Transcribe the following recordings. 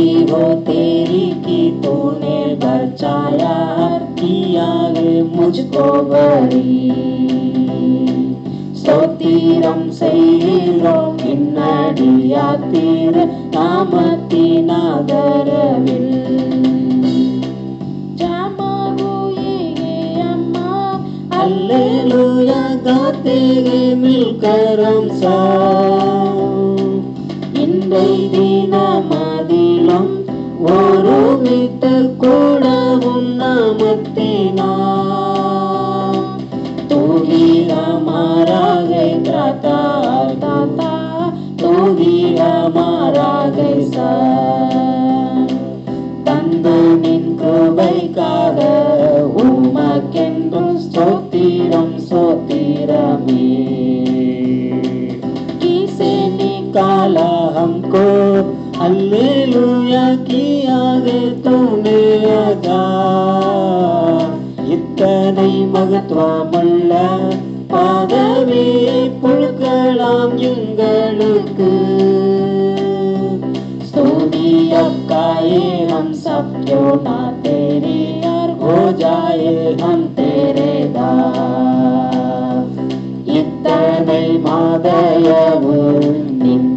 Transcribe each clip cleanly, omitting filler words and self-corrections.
तेरी वो तेरी की तूने दर्शाया हर किया रे मुझको बड़ी சோத்திரம் செய்கிறோம் பின்னடியா திரு நாமத்தினாதரவில் அல்லேலூயா காத்தேகே மில்கரம் சா இன்றை தினமதிலும் ஒரு மீட்டர் கூடவும் நாமத்தினார் தூகிரா மாராகை தாத்தா தாத்தா தூகிரா மாராகை சா தந்தனின் கிருபைக்காக உமக்கென்றும் ஸ்தோத்திரம் ஸ்தோத்திரமே काला हमको हल्लेलुया किया गे तूने अदा इतने महत्वमुள்ள பாதமே புழுக்கலாம் எங்களுக்கு हम सब क्यों ना तेरी यार हो जाए हम तेरे दास इतने மாதயமும்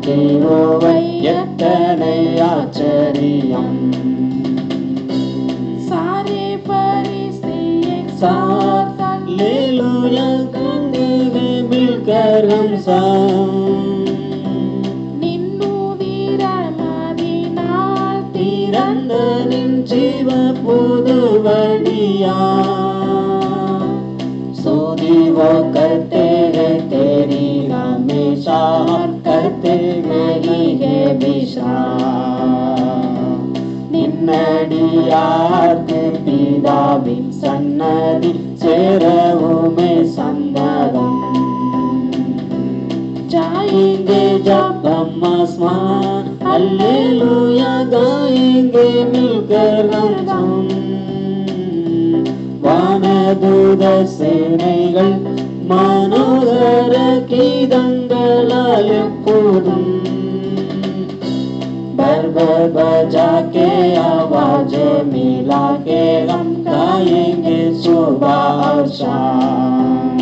தேரோவை எத்தனை ஆச்சரியம் சாரே பரிஸ்தே சாத் அல்லேலூயா கந்தேவே மில்கரம் சாம் நின்னு வீரமதினால் திறந்த நின் ஜீவ புதுவடியா சோதிவோ கர்த்தேவே தேரி हमेशा करते नहीं है विश्राम निन्नडियात पिदाविन सन्नदि सेरहुमे संदरम जाएंगे जब हम आसमान हल्लेलुया गाएंगे मिलकर हम वानदूत सेनाएं மனோகர கீதங்களால் எப்போதும் பர்பர் பஜாக்கே ஆவாஜே மிலாக்கே ஹம் காயேங்கே சுபஹ் ஔர் ஷாம்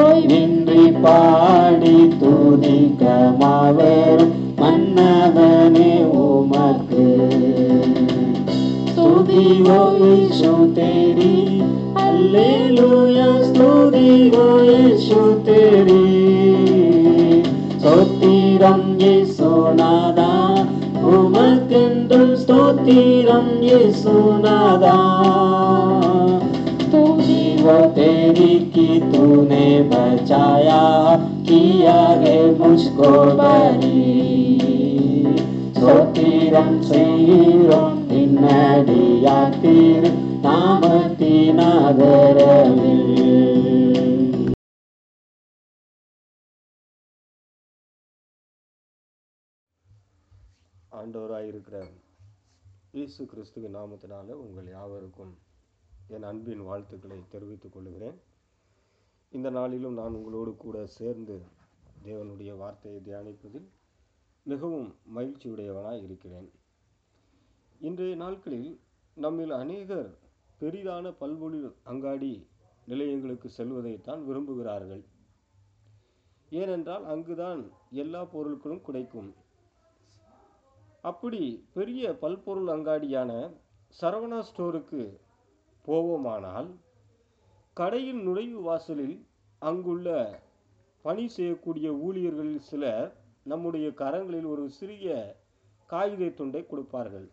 ஓய்வின்றி பாடி துதிக்க மாவேறும் மன்னவனே உமக்கு துதியோ ஈசு தேரி Alleluia ஸ்தோதிரோ இயேசு தேரி ஸ்தோத்திரம் இயேசுநாதா உமக்கென்றும் ஸ்தோத்திரம் இயேசுநாதா துதியோ தேரி கி தூனே பச்சாயா கியா கே முஜ்கோ பரி ஸ்தோத்திரம் செய்கிறோம் நின்னடியா திரு நாமத்தினாதரவில் ஆண்டவராயிருக்கிற இயேசு கிறிஸ்துவின் நாமத்தினால உங்கள் யாவருக்கும் என் அன்பின் வாழ்த்துக்களை தெரிவித்துக் கொள்கிறேன். இந்த நாளிலும் நான் உங்களோடு கூட சேர்ந்து தேவனுடைய வார்த்தையை தியானிப்பதில் மிகவும் மகிழ்ச்சியுடையவனாக இருக்கிறேன். இன்றைய நாட்களில் நம்மில் அநேகர் பெரிதான பல்பொழி அங்காடி நிலையங்களுக்கு செல்வதைத்தான் விரும்புகிறார்கள். ஏனென்றால் அங்குதான் எல்லா பொருட்களும் கிடைக்கும். அப்படி பெரிய பல்பொருள் அங்காடியான சரவணா ஸ்டோருக்கு போவோமானால் கடையின் நுழைவு வாசலில் அங்குள்ள பணி செய்யக்கூடிய ஊழியர்களில் சிலர் நம்முடைய கரங்களில் ஒரு சிறிய காகித துண்டை கொடுப்பார்கள்.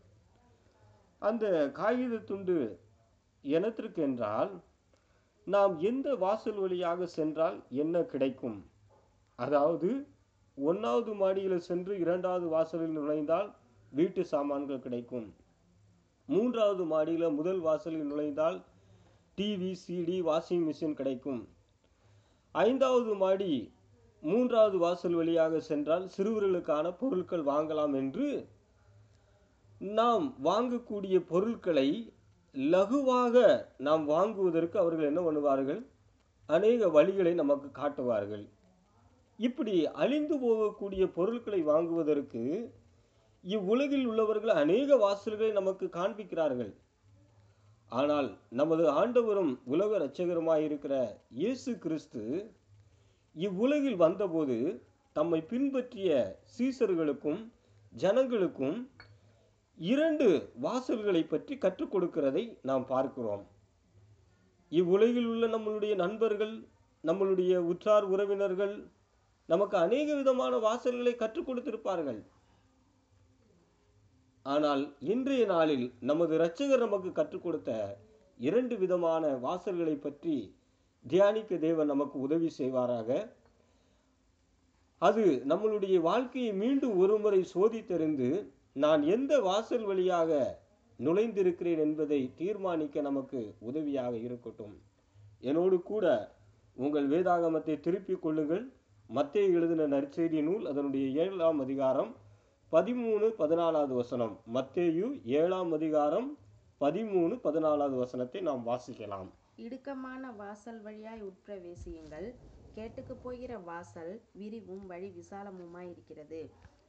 அந்த காகித துண்டு எனத்திற்கென்றால் நாம் எந்த வாசல் வழியாக சென்றால் என்ன கிடைக்கும், அதாவது 1வது மாடியில் சென்று 2வது வாசலில் நுழைந்தால் வீட்டு சாமான்கள் கிடைக்கும், 3வது மாடியில் முதல் வாசலில் நுழைந்தால் டிவி சிடி வாஷிங் மிஷின் கிடைக்கும், 5வது மாடி 3வது வாசல் வழியாக சென்றால் சிறுவர்களுக்கான பொருட்கள் வாங்கலாம் என்று நாம் வாங்கக்கூடிய பொருட்களை லகுவாக நாம் வாங்குவதற்கு அவர்கள் என்ன பண்ணுவார்கள், அநேக வழிகளை நமக்கு காட்டுவார்கள். இப்படி அழிந்து போகக்கூடிய பொருட்களை வாங்குவதற்கு இவ்வுலகில் உள்ளவர்கள் அநேக வாசல்களை நமக்கு காண்பிக்கிறார்கள். ஆனால் நமது ஆண்டவரும் உலக இரட்சகருமாயிருக்கிற இயேசு கிறிஸ்து இவ்வுலகில் வந்தபோது தம்மை பின்பற்றிய சீசர்களுக்கும் ஜனங்களுக்கும் 2 வாசல்களை பற்றி கற்றுக் கொடுக்கிறதை நாம் பார்க்கிறோம். இவ்வுலகில் உள்ள நம்மளுடைய நண்பர்கள், நம்மளுடைய உற்றார் உறவினர்கள் நமக்கு அநேக விதமான வாசல்களை கற்றுக் கொடுத்திருப்பார்கள். ஆனால் இன்றைய நாளில் நமது இரட்சகர் நமக்கு கற்றுக் கொடுத்த 2 விதமான வாசல்களை பற்றி தியானிக்க தேவன் நமக்கு உதவி செய்வாராக. அது நம்மளுடைய வாழ்க்கையை மீண்டும் ஒருமுறை சோதித்தறிந்து நான் எந்த வாசல் வழியாக நுழைந்திருக்கிறேன் என்பதை தீர்மானிக்க நமக்கு உதவியாக இருக்கட்டும். என்னோடு கூட உங்கள் வேதாகமத்தை திருப்பிக் கொள்ளுங்கள். மத்தேயு எழுதின நற்செய்தி நூல் அதனுடைய 7ஆம் அதிகாரம் 13-14 வசனம். மத்தேயு 7ஆம் அதிகாரம் 13-14 வசனத்தை நாம் வாசிக்கலாம். இடுக்கமான வாசல் வழியாய் உட்பிரவேசியுங்கள். கேட்டுக்கு போகிற வாசல் விரிவும் வழி விசாலமுமாய் இருக்கிறது,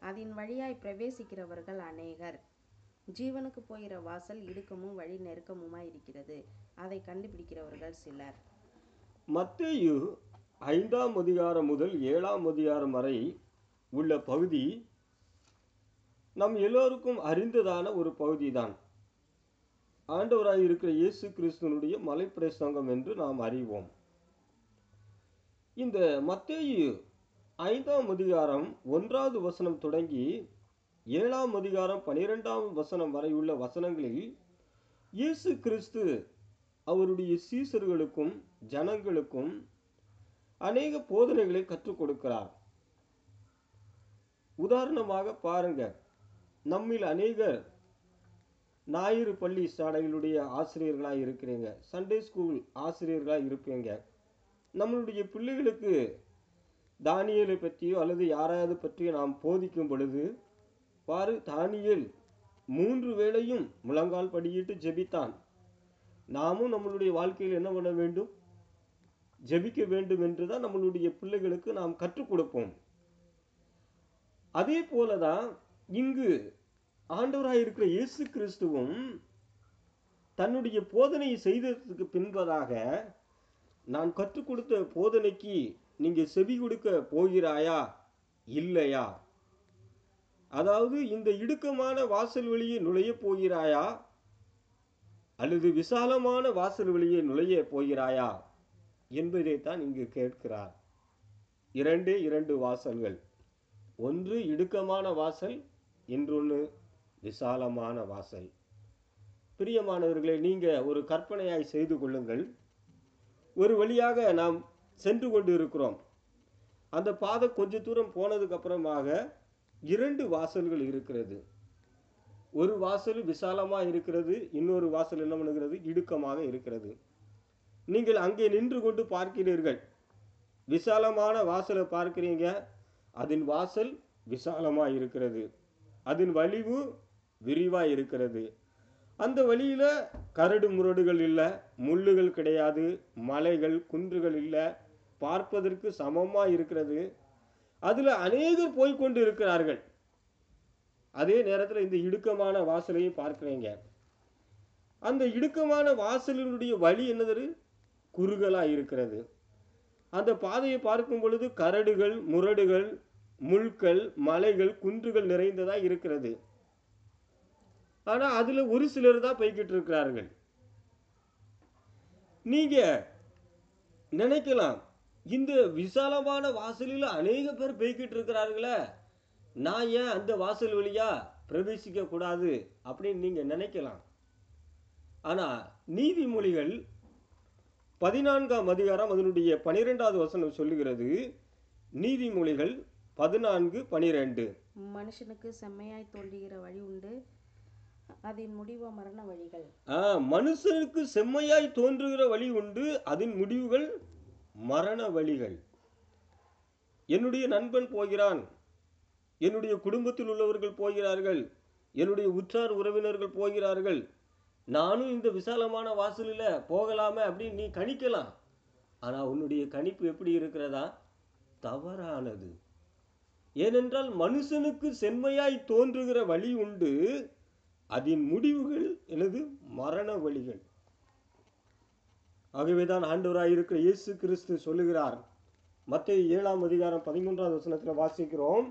அதன் வழியாய் பிரவேசிக்கிறவர்கள் அநேகர். ஜீவனுக்கு போகிற வாசல் இடுக்கமும் வழி நெருக்கமுமாய் இருக்கிறது, அதை கண்டுபிடிக்கிறவர்கள் சிலர். மத்தேயு 5ஆம் அதிகாரம் முதல் 7ஆம் அதிகாரம் வரை உள்ள பகுதி நம் எல்லோருக்கும் அறிந்ததான ஒரு பகுதி தான். ஆண்டவராய் இருக்கிற இயேசு கிறிஸ்துவனுடைய மலைப்பிரசங்கம் என்று நாம் அறிவோம். இந்த மத்தேயு 5ஆம் அதிகாரம் 1வது வசனம் தொடங்கி 7ஆம் அதிகாரம் 12ஆம் வசனம் வரை உள்ள வசனங்களில் இயேசு கிறிஸ்து அவருடைய சீசர்களுக்கும் ஜனங்களுக்கும் அநேக போதனைகளை கற்றுக் கொடுக்கிறார். உதாரணமாக பாருங்க, நம்மில் அநேகர் ஞாயிறு பள்ளி சாலைகளுடைய ஆசிரியர்களாக இருக்கிறீங்க, சண்டே ஸ்கூல் ஆசிரியர்களாக இருப்பீங்க. நம்மளுடைய பிள்ளைகளுக்கு தானியலை பற்றியோ அல்லது யாராவது பற்றியோ நாம் போதிக்கும் பொழுது, பாரு தானியல் 3 வேளையும் முழங்கால் படியிட்டு ஜெபித்தான், நாமும் நம்மளுடைய வாழ்க்கையில் என்ன பண்ண வேண்டும், ஜெபிக்க வேண்டும் என்றுதான் நம்மளுடைய பிள்ளைகளுக்கு நாம் கற்றுக் கொடுப்போம். அதே போலதான் இங்கு ஆண்டவராக இருக்கிற இயேசு கிறிஸ்துவும் தன்னுடைய போதனையை செய்ததற்கு பின்பதாக, நான் கற்றுக் கொடுத்த போதனைக்கு நீங்கள் செவி கொடுக்க போகிறாயா இல்லையா, அதாவது இந்த இடுக்கமான வாசல் வழியை நுழைய போகிறாயா அல்லது விசாலமான வாசல் வழியை நுழைய போகிறாயா என்பதைத்தான் இங்கு கேட்கிறார். 2 வாசல்கள், ஒன்று இடுக்கமான வாசல், இன்றொன்று விசாலமான வாசல். பிரியமானவர்களே, நீங்கள் ஒரு கற்பனையாய் செய்து கொள்ளுங்கள். ஒரு வழியாக நாம் சென்று கொண்டு இருக்கிறோம். அந்த பாதை கொஞ்ச தூரம் போனதுக்கப்புறமாக 2 வாசல்கள் இருக்கிறது. ஒரு வாசல் விசாலமாக இருக்கிறது, இன்னொரு வாசல் என்ன பண்ணுகிறது, இடுக்கமாக இருக்கிறது. நீங்கள் அங்கே நின்று கொண்டு பார்க்கிறீர்கள், விசாலமான வாசலை பார்க்கிறீங்க, அதன் வாசல் விசாலமாக இருக்கிறது, அதன் வலிவு விரிவாக இருக்கிறது. அந்த வழியில் கரடு முரடுகள் இல்லை, முள்ளுகள் கிடையாது, மலைகள் குன்றுகள் இல்லை, பார்ப்பதற்கு சமமாக இருக்கிறது. அதில் அநேகர் போய்கொண்டு இருக்கிறார்கள். அதே நேரத்தில் இந்த இடுக்கமான வாசலையும் பார்க்குறீங்க. அந்த இடுக்கமான வாசலினுடைய வழி என்னது, குறுகலாக இருக்கிறது. அந்த பாதையை பார்க்கும் பொழுது கரடுகள் முரடுகள் முள்கள் மலைகள் குன்றுகள் நிறைந்ததாக இருக்கிறது. ஆனால் அதில் ஒரு சிலர் தான் போய்கிட்டு இருக்கிறார்கள். நீங்கள் நினைக்கலாம், இந்த விசாலமான வாசலில் அநேக பேர் போய்கிட்டு இருக்கிறார்களே, நான் ஏன் அந்த வாசல் வழியாக பிரவேசிக்க கூடாது அப்படின்னு நீங்கள் நினைக்கலாம். ஆனால் நீதிமொழிகள் 14ஆம் அதிகாரம் அதனுடைய 12வது வசனம் சொல்லுகிறது. நீதிமொழிகள் 14:12. மனுஷனுக்கு செம்மையாய் தோன்றுகிற வழி உண்டு, அதன் முடிவு மரண வழிகள். மனுஷனுக்கு செம்மையாய் தோன்றுகிற வழி உண்டு, அதன் முடிவுகள் மரண வழிகள். என்னுடைய நண்பன் போகிறான், என்னுடைய குடும்பத்தில் உள்ளவர்கள் போகிறார்கள், என்னுடைய உற்றார் உறவினர்கள் போகிறார்கள், நானும் இந்த விசாலமான வாசலில் போகலாமே அப்படின்னு நீ கணிக்கலாம். ஆனால் உன்னுடைய கணிப்பு எப்படி இருக்கிறதா, தவறானது. ஏனென்றால் மனுஷனுக்கு செம்மையாய் தோன்றுகிற வழி உண்டு, அதன் முடிவுகள் எனது மரண வழிகள். ஆகவேதான் ஆண்டவராய் இருக்கிற இயேசு கிறிஸ்து சொல்லுகிறார். மத்தேயு 7:11 வாசிக்கிறோம்,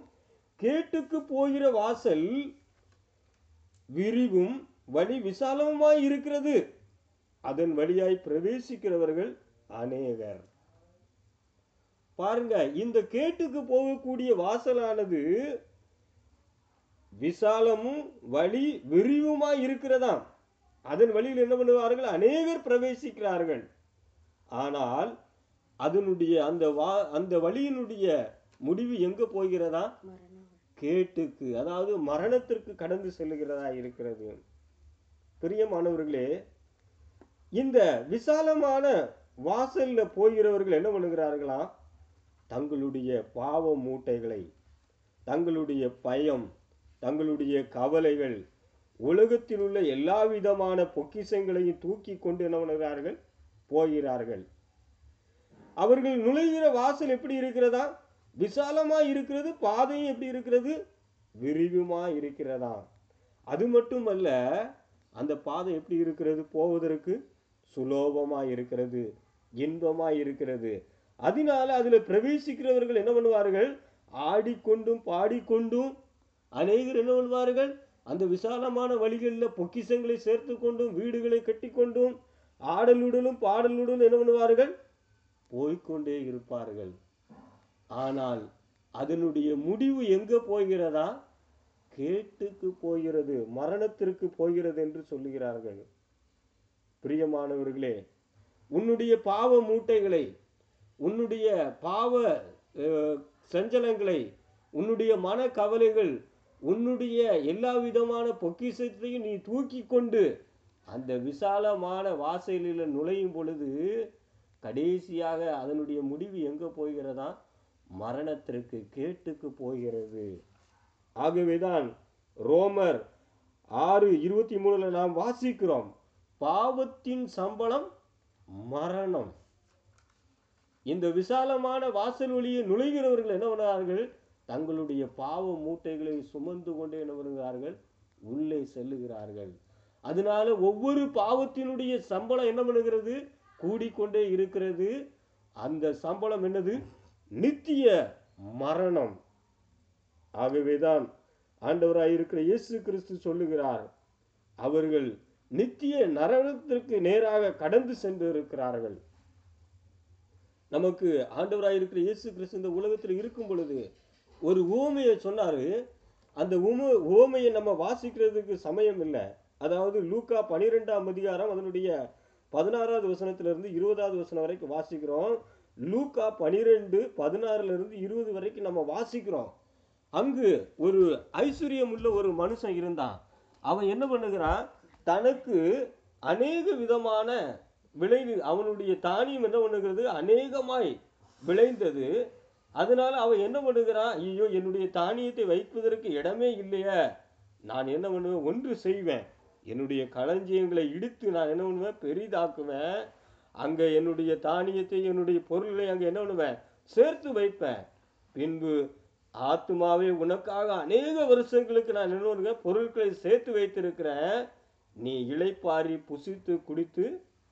கேட்டுக்கு போகிற வாசல் விரிவும் வழி விசாலமுமாய் இருக்கிறது, அதன் வழியாய் பிரவேசிக்கிறவர்கள் அநேகர். பாருங்க, இந்த கேட்டுக்கு போகக்கூடிய வாசலானது விசாலமும் வழி விரிவுமாய் இருக்கிறதாம். அதன் வழியில் என்ன பண்ணுவார்கள்? அநேகர் பிரவேசிக்கிறார்கள். ஆனால் அதனுடைய அந்த வழியினுடைய முடிவு எங்க போகிறதா? கேட்டுக்கு, அதாவது மரணத்திற்கு கடந்து செல்லுகிறதா இருக்கிறது. பிரியமானவர்களே, இந்த விசாலமான வாசல்ல போகிறவர்கள் என்ன பண்ணுகிறார்களா? தங்களுடைய பாவ மூட்டைகளை, தங்களுடைய பயம், தங்களுடைய கவலைகள், உலகத்தில் உள்ள எல்லா விதமான பொக்கிஷங்களையும் தூக்கி கொண்டு என்ன பண்ணுகிறார்கள்? போகிறார்கள். அவர்கள் நுழைகிற வாசல் எப்படி இருக்கிறதா? விசாலமாக இருக்கிறது. பாதையும் எப்படி இருக்கிறது? விரிவுமாக இருக்கிறதா. அது மட்டுமல்ல, அந்த பாதை எப்படி இருக்கிறது? போவதற்கு சுலோபமாக இருக்கிறது, இன்பமாக இருக்கிறது. அதனால அதில் பிரவேசிக்கிறவர்கள் என்ன பண்ணுவார்கள்? ஆடிக்கொண்டும் பாடிக்கொண்டும் அநேகர் என்ன பண்ணுவார்கள்? அந்த விசாலமான வழிகளில் பொக்கிஷங்களை சேர்த்து கொண்டும் வீடுகளை கட்டி கொண்டும் ஆடலுடலும் பாடலுடலும் என்ன பண்ணுவார்கள்? போய்கொண்டே இருப்பார்கள். ஆனால் அதனுடைய முடிவு எங்கே போகிறதா? கேட்டுக்கு போகிறது, மரணத்திற்கு போகிறது என்று சொல்லுகிறார்கள். பிரியமானவர்களே, உன்னுடைய பாவ மூட்டைகளை, உன்னுடைய பாவ சஞ்சலங்களை, உன்னுடைய மன கவலைகள், உன்னுடைய எல்லா விதமான பொக்கிஷத்தையும் நீ தூக்கி கொண்டு அந்த விசாலமான வாசலில் நுழையும் பொழுது கடைசியாக அதனுடைய முடிவு எங்கே போகிறதா? மரணத்திற்கு, கேட்டுக்கு போகிறது. ஆகவேதான் ரோமர் 6:23 நாம் வாசிக்கிறோம், பாவத்தின் சம்பளம் மரணம். இந்த விசாலமான வாசல் வழியை நுழைகிறவர்கள் என்ன பண்ணுவார்கள்? தங்களுடைய பாவ மூட்டைகளை சுமந்து கொண்டே என்ன பண்ணுகிறார்கள்? உள்ளே செல்லுகிறார்கள். அதனால ஒவ்வொரு பாவத்தினுடைய சம்பளம் என்ன பண்ணுகிறது? கூடிக்கொண்டே இருக்கிறது. அந்த சம்பளம் என்னது? நித்திய மரணம். ஆகவேதான் ஆண்டவராய் இருக்கிற இயேசு கிறிஸ்து சொல்லுகிறார், அவர்கள் நித்திய நரகத்திற்கு நேராக கடந்து சென்று இருக்கிறார்கள். நமக்கு ஆண்டவராய் இருக்கிற இயேசு கிறிஸ்து இந்த உலகத்தில் இருக்கும் பொழுது ஒரு ஓமையை சொன்னாரு. அந்த ஓமையை நம்ம வாசிக்கிறதுக்கு சமயம் இல்லை. அதாவது லூக்கா 12 அதனுடைய 16வது வசனத்திலிருந்து 20வது வசனம் வரைக்கும் வாசிக்கிறோம். லூக்கா 12:16-20 வரைக்கும் நம்ம வாசிக்கிறோம். அங்கு ஒரு ஐஸ்வர்யம் உள்ள ஒரு மனுஷன் இருந்தான். அவன் என்ன பண்ணுகிறான்? தனக்கு அநேக விதமான விளைவு, அவனுடைய தானியம் என்ன பண்ணுகிறது? அநேகமாய் விளைந்தது. அதனால அவன் என்ன பண்ணுகிறான்? ஐயோ, என்னுடைய தானியத்தை வைப்பதற்கு இடமே இல்லையே, நான் என்ன பண்ணுவேன்? ஒன்று செய்வேன், என்னுடைய களஞ்சியங்களை இடித்து நான் என்ன பண்ணுவேன்? பெரிதாக்குவேன். அங்கே என்னுடைய தானியத்தை, என்னுடைய பொருள்களை அங்கே என்ன பண்ணுவேன்? சேர்த்து வைப்பேன். பின்பு ஆத்மாவே, உனக்காக அநேக வருஷங்களுக்கு நான் என்ன பண்ணுவேன்? பொருட்களை சேர்த்து வைத்திருக்கிறேன், நீ இளைப்பாரி புசித்து குடித்து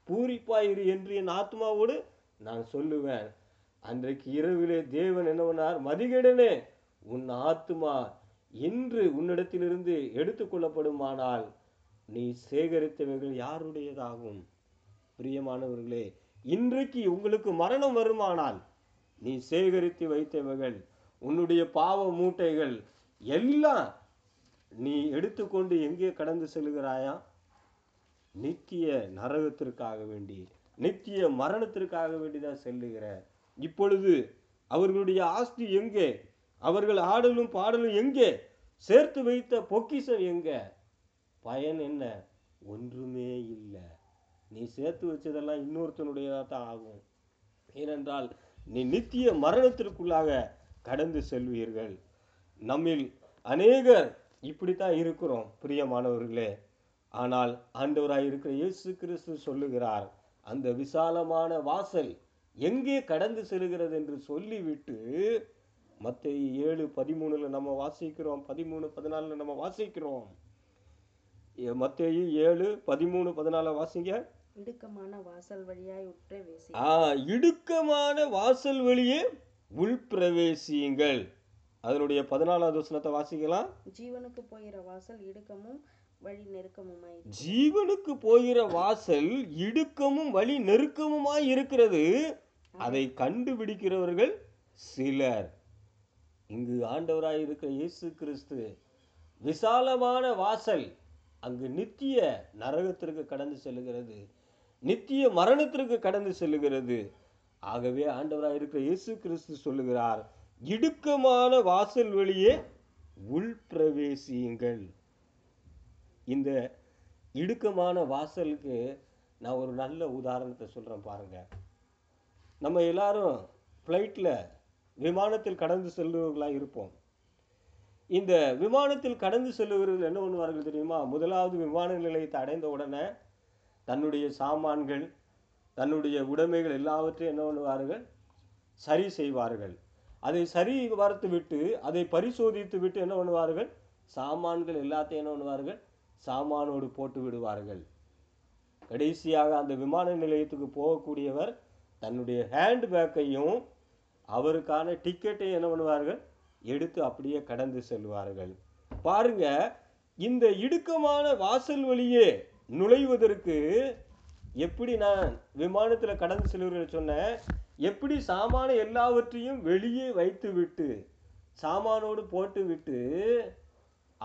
பூரிப்பாயிரு என்று என் ஆத்மாவோடு நான் சொல்லுவேன். அன்றைக்கு இரவிலே தேவன் என்ன பண்ணார்? மதிகேடனே, உன் ஆத்மா இன்று உன்னிடத்திலிருந்து எடுத்து கொள்ளப்படுமானால் நீ சேகரித்தவர்கள் யாருடையதாகும்? பிரியமானவர்களே, இன்றைக்கு உங்களுக்கு மரணம் வருமானால் நீ சேகரித்து வைத்தவர்கள், உன்னுடைய பாவ மூட்டைகள் எல்லாம் நீ எடுத்துக்கொண்டு எங்கே கடந்து செல்கிறாயா? நித்திய நரகத்திற்காக வேண்டி, நித்திய மரணத்திற்காக வேண்டிதான் செல்லுகிற. இப்பொழுது அவர்களுடைய ஆஸ்தி எங்கே? அவர்கள் ஆடலும் பாடலும் எங்கே? சேர்த்து வைத்த பொக்கிஷம் எங்கே? பயன் என்ன? ஒன்றுமே இல்லை. நீ சேர்த்து வச்சதெல்லாம் இன்னொருத்தனுடையதாக தான் ஆகும். ஏனென்றால் நீ நித்திய மரணத்திற்குள்ளாக கடந்து செல்வீர்கள். நம்மில் அநேகர் இப்படித்தான் இருக்கிறோம் பிரியமானவர்களே. ஆனால் ஆண்டவராய் இருக்கிற இயேசு கிறிஸ்து சொல்லுகிறார், அந்த விசாலமான வாசல் எங்கே கடந்து செல்கிறது என்று சொல்லிவிட்டு மத்தேயு 7:13 நம்ம வாசிக்கிறோம், 13:14 நம்ம வாசிக்கிறோம். மத்தேயு 7:13-14 வாசிங்க. இடுக்கமான வாசல் வழியாய் உட்பிரவேசி. இடுக்கமான வாசல் வழியே உள்பிரவேசியுங்கள். அதனுடைய 14வது வசனத்தை வாசிக்கலாம். ஜீவனுக்கு போகிற வாசல் இடுக்கமும் வழி நெருக்கமுமாய். ஜீவனுக்கு போகிற வாசல் இடுக்கமும் வழி நெருக்கமுமாய் இருக்கிறது, அதை கண்டுபிடிக்கிறவர்கள் சிலர். இங்கு ஆண்டவராய் இருக்கிற இயேசு கிறிஸ்து விசாலமான வாசல், அங்கு நித்திய நரகத்திற்கு கடந்து செல்லுகிறது, நித்திய மரணத்திற்கு கடந்து செல்லுகிறது. ஆகவே ஆண்டவராய் இருக்கிற இயேசு கிறிஸ்து சொல்லுகிறார், இடுக்கமான வாசல் வழியே உள்பிரவேசியுங்கள். இந்த இடுக்கமான வாசலுக்கு நான் ஒரு நல்ல உதாரணத்தை சொல்கிறேன் பாருங்க. நம்ம எல்லாரும் ஃப்ளைட்டில் விமானத்தில் கடந்து செல்பவர்களாக இருப்போம். இந்த விமானத்தில் கடந்து செல்லுகிறவர்கள் என்ன பண்ணுவார்கள் தெரியுமா? முதலாவது விமான நிலையத்தை அடைந்த உடனே தன்னுடைய சாமான்கள், தன்னுடைய உடைமைகள் எல்லாவற்றையும் என்ன பண்ணுவார்கள்? சரி செய்வார்கள். அதை சரி பார்த்து விட்டு, அதை பரிசோதித்து விட்டு என்ன பண்ணுவார்கள்? சாமான்கள் எல்லாத்தையும் என்ன பண்ணுவார்கள்? சாமானோடு போட்டு விடுவார்கள். கடைசியாக அந்த விமான நிலையத்துக்கு போகக்கூடியவர் தன்னுடைய ஹேண்ட்பேக்கையும் அவருக்கான டிக்கெட்டையும் என்ன பண்ணுவார்கள்? எடுத்து அப்படியே கடந்து செல்வார்கள். பாருங்க, இந்த இடுக்கமான வாசல் வழியே நுழைவதற்கு எப்படி நான் விமானத்தில் கடந்து செல்வர்கள் சொன்னேன், எப்படி சாமான எல்லாவற்றையும் வெளியே வைத்து விட்டு சாமானோடு போட்டு விட்டு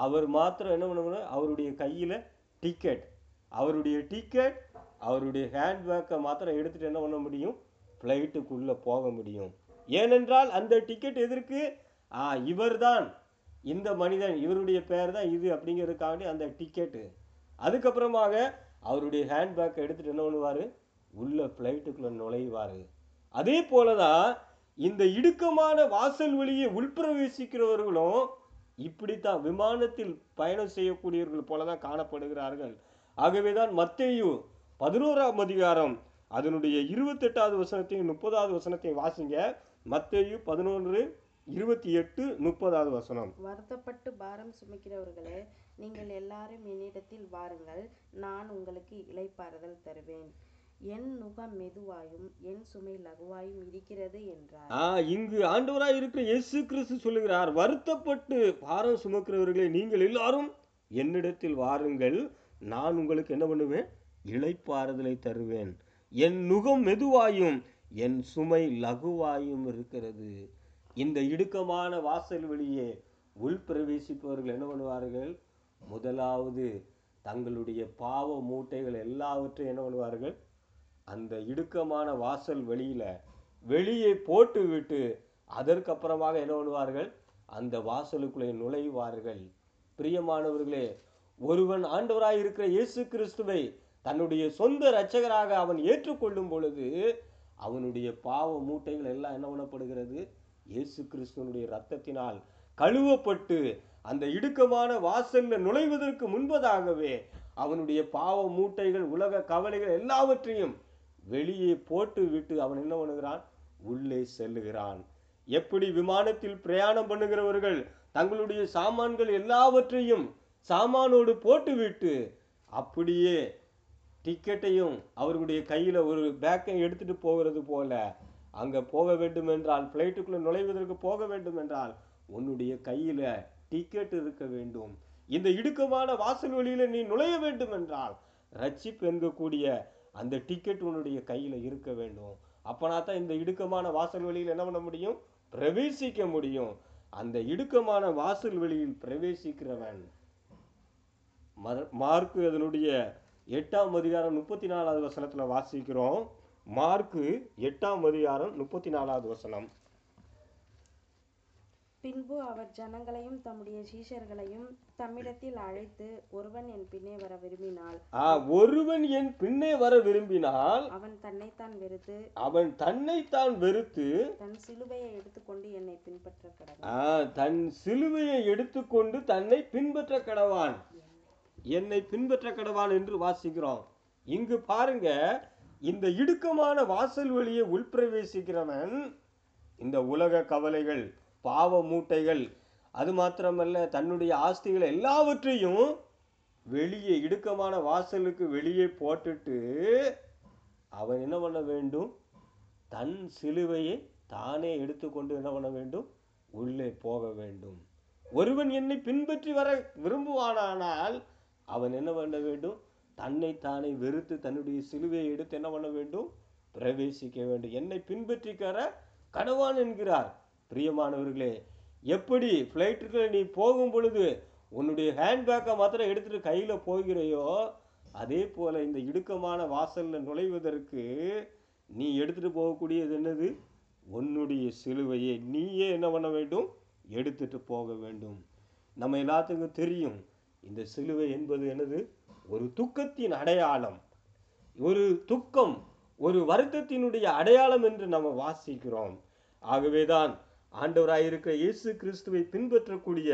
அவர் மாத்திரம் என்ன பண்ணுவாங்க? அவருடைய கையில் டிக்கெட், அவருடைய ஹேண்ட்பேக்கை மாத்திரம் எடுத்துகிட்டு என்ன பண்ண முடியும்? ஃப்ளைட்டுக்குள்ளே போக முடியும். ஏனென்றால் அந்த டிக்கெட் எதற்கு? இவர்தான் இந்த மனிதன், இவருடைய பேர் தான் இது அப்படிங்கிறதுக்காண்டி அந்த டிக்கெட்டு. அதுக்கப்புறமாக அவருடைய ஹேண்ட்பேக்கை எடுத்துகிட்டு என்ன பண்ணுவார்? உள்ளே ஃப்ளைட்டுக்குள்ளே நுழைவார். அதே போல தான் இந்த இடுக்கமான வாசல் வழியை உள்பிரவேசிக்கிறவர்களும் இப்படித்தான் விமானத்தில் பயணம் செய்யக்கூடியவர்கள் போல தான் காணப்படுகிறார்கள். ஆகவே தான் மத்தேயு 11:1 அதனுடைய 28வது வசனத்தையும் 30வது வசனத்தையும் வாசிங்க. மத்தேயு 11:28-30 வருத்தப்பட்டு பாரம் சுமக்கிறவர்களே, நீங்கள் எல்லாரும் என்னிடத்தில் வாருங்கள், நான் உங்களுக்கு இளைப்பாறுதல் தருவேன். என் நுகம் மெதுவாயும் என் சுமை லகுவாயும் இருக்கிறது என்றார். இங்கு ஆண்டவராய் இருக்கிற இயேசு கிறிஸ்து சொல்லுகிறார், வருத்தப்பட்டு பாரம் சுமக்கிறவர்களே, நீங்கள் எல்லாரும் என்னிடத்தில் வாருங்கள், நான் உங்களுக்கு என்ன பண்ணுவேன்? இளைப்பாறுதலை தருவேன். என் நுகம் மெதுவாயும் என் சுமை லகுவாயும் இருக்கிறது. இந்த இடுக்கமான வாசல் வழியே உள்பிரவேசிப்பவர்கள் என்ன பண்ணுவார்கள்? முதலாவது தங்களுடைய பாவ மூட்டைகள் எல்லாவற்றையும் என்ன பண்ணுவார்கள்? அந்த இடுக்கமான வாசல் வெளியில் வெளியே போட்டு விட்டு அதற்கப்புறமாக என்ன பண்ணுவார்கள்? அந்த வாசலுக்குள்ளே நுழைவார்கள். பிரியமானவர்களே, ஒருவன் ஆண்டவராய் இருக்கிற இயேசு கிறிஸ்துவை தன்னுடைய சொந்த இரட்சகராக அவன் ஏற்றுக்கொள்ளும் பொழுது அவனுடைய பாவ மூட்டைகள் எல்லாம் என்ன பண்ணப்படுகிறது? இயேசு கிறிஸ்துவனுடைய இரத்தத்தினால் கழுவப்பட்டு அந்த இடுக்கமான வாசலில் நுழைவதற்கு முன்பதாகவே அவனுடைய பாவ மூட்டைகள், உலக கவலைகள் எல்லாவற்றையும் வெளியே போட்டு விட்டு அவன் என்ன பண்ணுகிறான்? உள்ளே செல்லுகிறான். எப்படி விமானத்தில் பிரயாணம் பண்ணுகிறவர்கள் தங்களுடைய சாமான்கள் எல்லாவற்றையும் சாமானோடு போட்டு விட்டு அப்படியே டிக்கெட்டையும் அவர்களுடைய கையில் ஒரு பேக்கையும் எடுத்துட்டு போகிறது போல, அங்கே போக வேண்டும் என்றால், ஃப்ளைட்டுக்குள்ளே நுழைவதற்கு போக வேண்டும் என்றால் உன்னுடைய கையில் டிக்கெட் இருக்க வேண்டும். இந்த இடுக்கமான வாசல் வழியில் நீ நுழைய வேண்டும் என்றால் ரட்சிப்பு என்கக்கூடிய அந்த டிக்கெட் உன்னுடைய கையில் இருக்க வேண்டும். அப்போனா தான் இந்த இடுக்கமான வாசல் வழியில் என்ன பண்ண முடியும்? பிரவேசிக்க முடியும். அந்த இடுக்கமான வாசல் வழியில் பிரவேசிக்கிறவன் மார்க்கு அதனுடைய 8:34 வாசிக்கிறோம். மார்க்கு 8:34. பின்பு அவர் ஜனங்களையும் தம்முடைய சீஷர்களையும் தம்மிடத்தில் அழைத்து, ஒருவன் என் பின்னே வர விரும்பினால் அவன் தன்னைத்தான் வெறுத்து தன் சிலுவையை எடுத்துக்கொண்டு என்னை பின்பற்ற கடவான். என்னை பின்பற்ற கடவான் என்று வாசிக்கிறோம். இங்கு பாருங்க, இந்த இடுக்கமான வாசல் வழியை உள்பிரவேசிக்கிறவன் இந்த உலக கவலைகள், பாவ மூட்டைகள், அது மாத்திரமல்ல தன்னுடைய ஆஸ்திகள் எல்லாவற்றையும் வெளியே இடுக்கமான வாசலுக்கு வெளியே போட்டுட்டு அவன் என்ன பண்ண வேண்டும், தன் சிலுவையை தானே எடுத்துக்கொண்டு என்ன பண்ண வேண்டும், உள்ளே போக வேண்டும். ஒருவன் என்னை பின்பற்றி வர விரும்புவானால் அவன் என்ன பண்ண வேண்டும், தன்னைத்தானே வெறுத்து தன்னுடைய சிலுவையை எடுத்து என்ன பண்ண வேண்டும், பிரவேசிக்க வேண்டும். என்னை பின்பற்றிக்கார கனவான் என்கிறார். பிரியமானவர்களே, எப்படி ஃப்ளைட்டுக்குள்ள நீ போகும் பொழுது உன்னுடைய ஹேண்ட்பேக்கை மாத்திரம் எடுத்துகிட்டு கையில் போகிறையோ, அதே போல் இந்த இடுக்கமான வாசலில் நுழைவதற்கு நீ எடுத்துகிட்டு போகக்கூடியது என்னது, உன்னுடைய சிலுவையை நீயே என்ன பண்ண வேண்டும், எடுத்துகிட்டு போக வேண்டும். நம்ம எல்லாத்துக்கும் தெரியும் இந்த சிலுவை என்பது என்னது, ஒரு துக்கத்தின் அடையாளம், ஒரு துக்கம், ஒரு வருத்தத்தினுடைய அடையாளம் என்று நம்ம வாசிக்கிறோம். ஆகவேதான் ஆண்டவராயிருக்கிற இயேசு கிறிஸ்துவை பின்பற்றக்கூடிய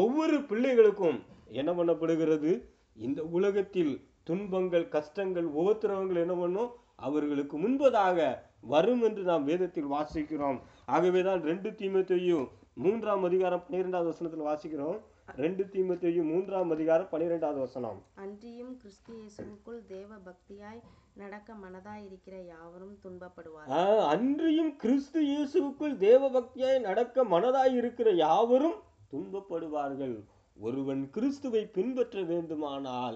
ஒவ்வொரு பிள்ளைகளுக்கும் என்ன பண்ணப்படுகிறது, இந்த உலகத்தில் துன்பங்கள், கஷ்டங்கள், உபத்திரவங்கள் என்ன பண்ணும், அவர்களுக்கு முன்பதாக வரும் என்று நாம் வேதத்தில் வாசிக்கிறோம். ஆகவேதான் 2 தீமோத்தேயு 3 அதிகாரம் 12வது வசனத்தில் வாசிக்கிறோம். 2 தீமோத்தேயு 3 அதிகாரம் 12வது வசனம், அன்றியும் கிறிஸ்து இயேசுவுக்குள் தேவ பக்தியாய் நடக்க மனதாயிருக்கிற யாவரும் துன்பப்படுவார்கள். அன்றியும் கிறிஸ்து இயேசுவுக்குள் தேவ பக்தியாய் நடக்க மனதாயிருக்கிற யாவரும் துன்பப்படுவார்கள். ஒருவன் கிறிஸ்துவை பின்பற்ற வேண்டுமானால்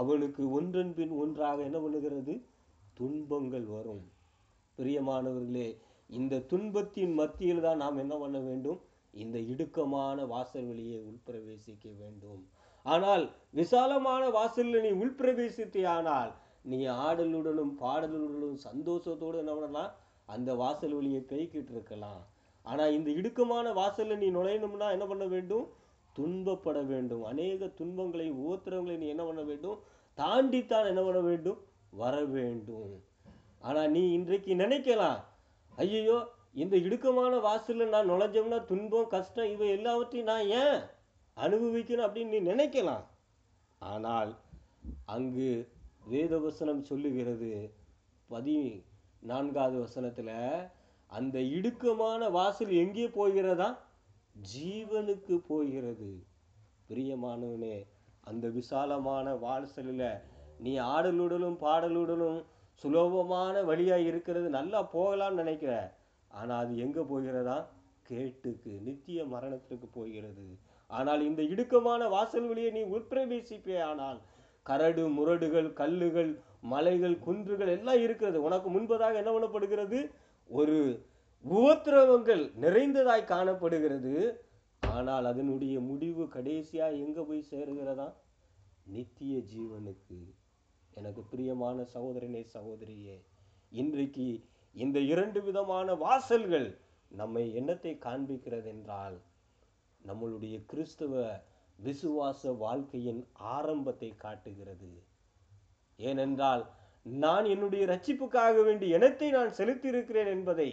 அவனுக்கு ஒன்றன் பின் ஒன்றாக என்ன பண்ணுகிறது, துன்பங்கள் வரும். பிரியமானவர்களே, இந்த துன்பத்தின் மத்தியில் தான் நாம் என்ன பண்ண வேண்டும், இந்த இடுக்கமான வாசல் வழியை உள்பிரவேசிக்க வேண்டும். ஆனால் விசாலமான வாசலில் நீ உள்பிரவேசித்தானால் நீ ஆடலுடனும் பாடலுடனும் சந்தோஷத்தோடு என்ன பண்ணலாம், அந்த வாசல் வழியை கைக்கிட்டு இருக்கலாம். ஆனால் இந்த இடுக்கமான வாசலில் நீ நுழையணும்னா என்ன பண்ண வேண்டும், துன்பப்பட வேண்டும். அநேக துன்பங்களை, உபத்திரவங்களை நீ என்ன பண்ண வேண்டும், தாண்டித்தான் என்ன பண்ண வேண்டும், வர வேண்டும். ஆனால் நீ இன்றைக்கு நினைக்கலாம், ஐயோ இந்த இடுக்கமான வாசலில் நான் நுழைஞ்சோம்னா துன்பம், கஷ்டம் இவை எல்லாவற்றையும் நான் ஏன் அனுபவிக்கணும் அப்படின்னு நீ நினைக்கலாம். ஆனால் அங்கு வேதவசனம் சொல்லுகிறது 14வது வசனத்தில், அந்த இடுக்கமான வாசல் எங்கே போகிறதா, ஜீவனுக்கு போகிறது. பிரியமானவனே, அந்த விசாலமான வாசலில் நீ ஆடலுடலும் பாடலுடலும் சுலபமான வழியாக இருக்கிறது, நல்லா போகலாம்னு நினைக்கிற. ஆனால் அது எங்கே போகிறதா, கேட்டுக்கு, நித்திய மரணத்திற்கு போகிறது. ஆனால் இந்த இடுக்கமான வாசல் வழியை நீ உட்பிரவேசிப்பே ஆனால் கரடு முரடுகள், கல்லுகள், மலைகள், குன்றுகள் எல்லாம் இருக்கிறது. உனக்கு முன்பதாக என்ன பண்ணப்படுகிறது, ஒரு உபத்திரவங்கள் நிறைந்ததாய் காணப்படுகிறது. ஆனால் அதனுடைய முடிவு கடைசியாக எங்கே போய் சேருகிறதா, நித்திய ஜீவனுக்கு. எனக்கு பிரியமான சகோதரனே, சகோதரியே, இன்றைக்கு இந்த 2 விதமான வாசல்கள் நம்மை என்னத்தை காண்பிக்கிறது என்றால், நம்மளுடைய கிறிஸ்தவ விசுவாச வாழ்க்கையின் ஆரம்பத்தை காட்டுகிறது. ஏனென்றால் நான் என்னுடைய ரட்சிப்புக்காக வேண்டி எனத்தை நான் செலுத்தியிருக்கிறேன் என்பதை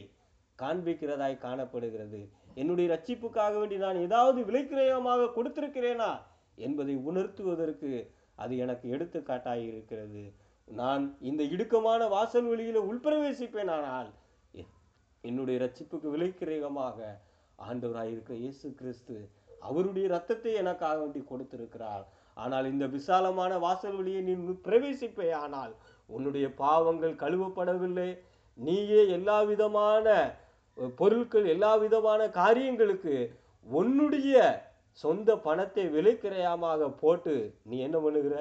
காண்பிக்கிறதாய் காணப்படுகிறது. என்னுடைய ரட்சிப்புக்காக வேண்டி நான் ஏதாவது விலைக்கிரயமாக கொடுத்திருக்கிறேனா என்பதை உணர்த்துவதற்கு அது எனக்கு எடுத்துக்காட்டாக இருக்கிறது. நான் இந்த இடுக்கமான வாசல் வழியில் உள்பிரவேசிப்பேன் ஆனால் என்னுடைய ரட்சிப்புக்கு விலைக்கிரயமாக ஆண்டவராயிருக்கிற இயேசு கிறிஸ்து அவருடைய இரத்தத்தை எனக்காக வேண்டி கொடுத்திருக்கிறார். ஆனால் இந்த விசாலமான வாசல் வழியை நீ பிரவேசிப்பே ஆனால் உன்னுடைய பாவங்கள் கழுவப்படவில்லை. நீயே எல்லா விதமான பொருட்கள், எல்லா விதமான காரியங்களுக்கு உன்னுடைய சொந்த பணத்தை விலைக்கிரயமாக போட்டு நீ என்ன பண்ணுகிற,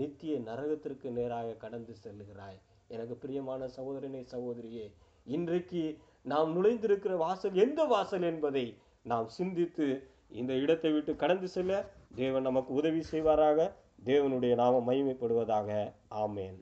நித்திய நரகத்திற்கு நேராக கடந்து செல்லுகிறாய். எனக்கு பிரியமான சகோதரனே, சகோதரியே, இன்றைக்கு நாம் நுழைந்திருக்கிற வாசல் எந்த வாசல் என்பதை நாம் சிந்தித்து இந்த இடத்தை விட்டு கடந்து செல்ல தேவன் நமக்கு உதவி செய்வாராக. தேவனுடைய நாமம் மகிமைப்படுவதாக. ஆமென்.